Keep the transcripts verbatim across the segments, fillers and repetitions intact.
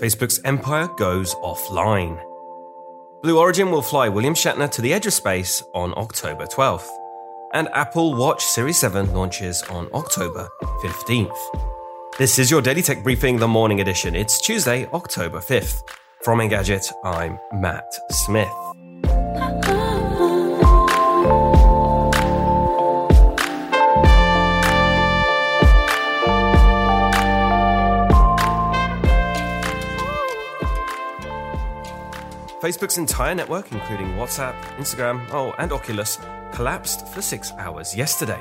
Facebook's empire goes offline. Blue Origin will fly William Shatner to the edge of space on October twelfth, and Apple Watch Series seven launches on October fifteenth. This is your Daily Tech Briefing, the morning edition. It's Tuesday, October fifth. From Engadget, I'm Matt Smith. Facebook's entire network, including WhatsApp, Instagram, oh, and Oculus, collapsed for six hours yesterday.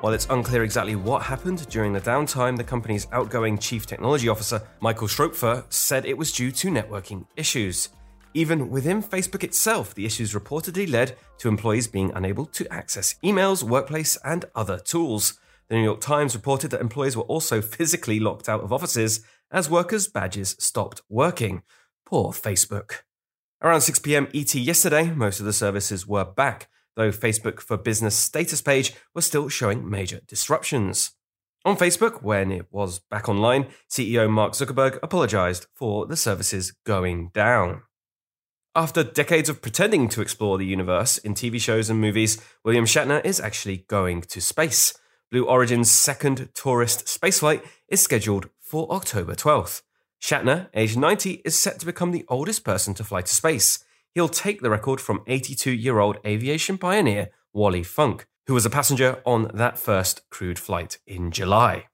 While it's unclear exactly what happened during the downtime, the company's outgoing chief technology officer, Michael Schroepfer, said it was due to networking issues. Even within Facebook itself, the issues reportedly led to employees being unable to access emails, workplace, and other tools. The New York Times reported that employees were also physically locked out of offices as workers' badges stopped working. Poor Facebook. Around six p.m. E T yesterday, most of the services were back, though Facebook for Business status page was still showing major disruptions. On Facebook, when it was back online, C E O Mark Zuckerberg apologized for the services going down. After decades of pretending to explore the universe in T V shows and movies, William Shatner is actually going to space. Blue Origin's second tourist spaceflight is scheduled for October twelfth. Shatner, aged ninety, is set to become the oldest person to fly to space. He'll take the record from eighty-two-year-old aviation pioneer Wally Funk, who was a passenger on that first crewed flight in July.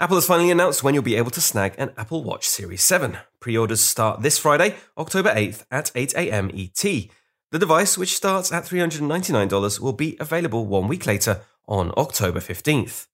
Apple has finally announced when you'll be able to snag an Apple Watch Series seven. Pre-orders start this Friday, October eighth at eight a.m. E T. The device, which starts at three hundred ninety-nine dollars, will be available one week later on October fifteenth.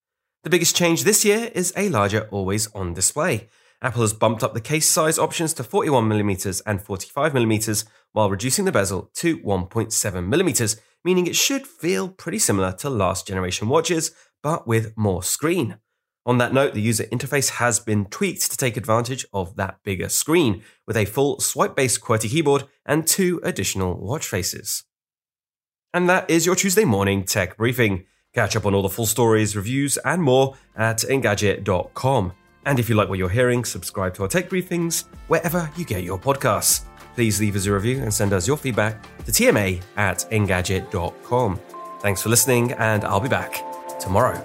The biggest change this year is a larger always-on display. Apple has bumped up the case size options to forty-one millimeters and forty-five millimeters while reducing the bezel to one point seven millimeters, meaning it should feel pretty similar to last generation watches, but with more screen. On that note, the user interface has been tweaked to take advantage of that bigger screen, with a full swipe-based QWERTY keyboard and two additional watch faces. And that is your Tuesday morning tech briefing. Catch up on all the full stories, reviews, and more at engadget dot com. And if you like what you're hearing, subscribe to our tech briefings wherever you get your podcasts. Please leave us a review and send us your feedback to T M A at engadget dot com. Thanks for listening, and I'll be back tomorrow.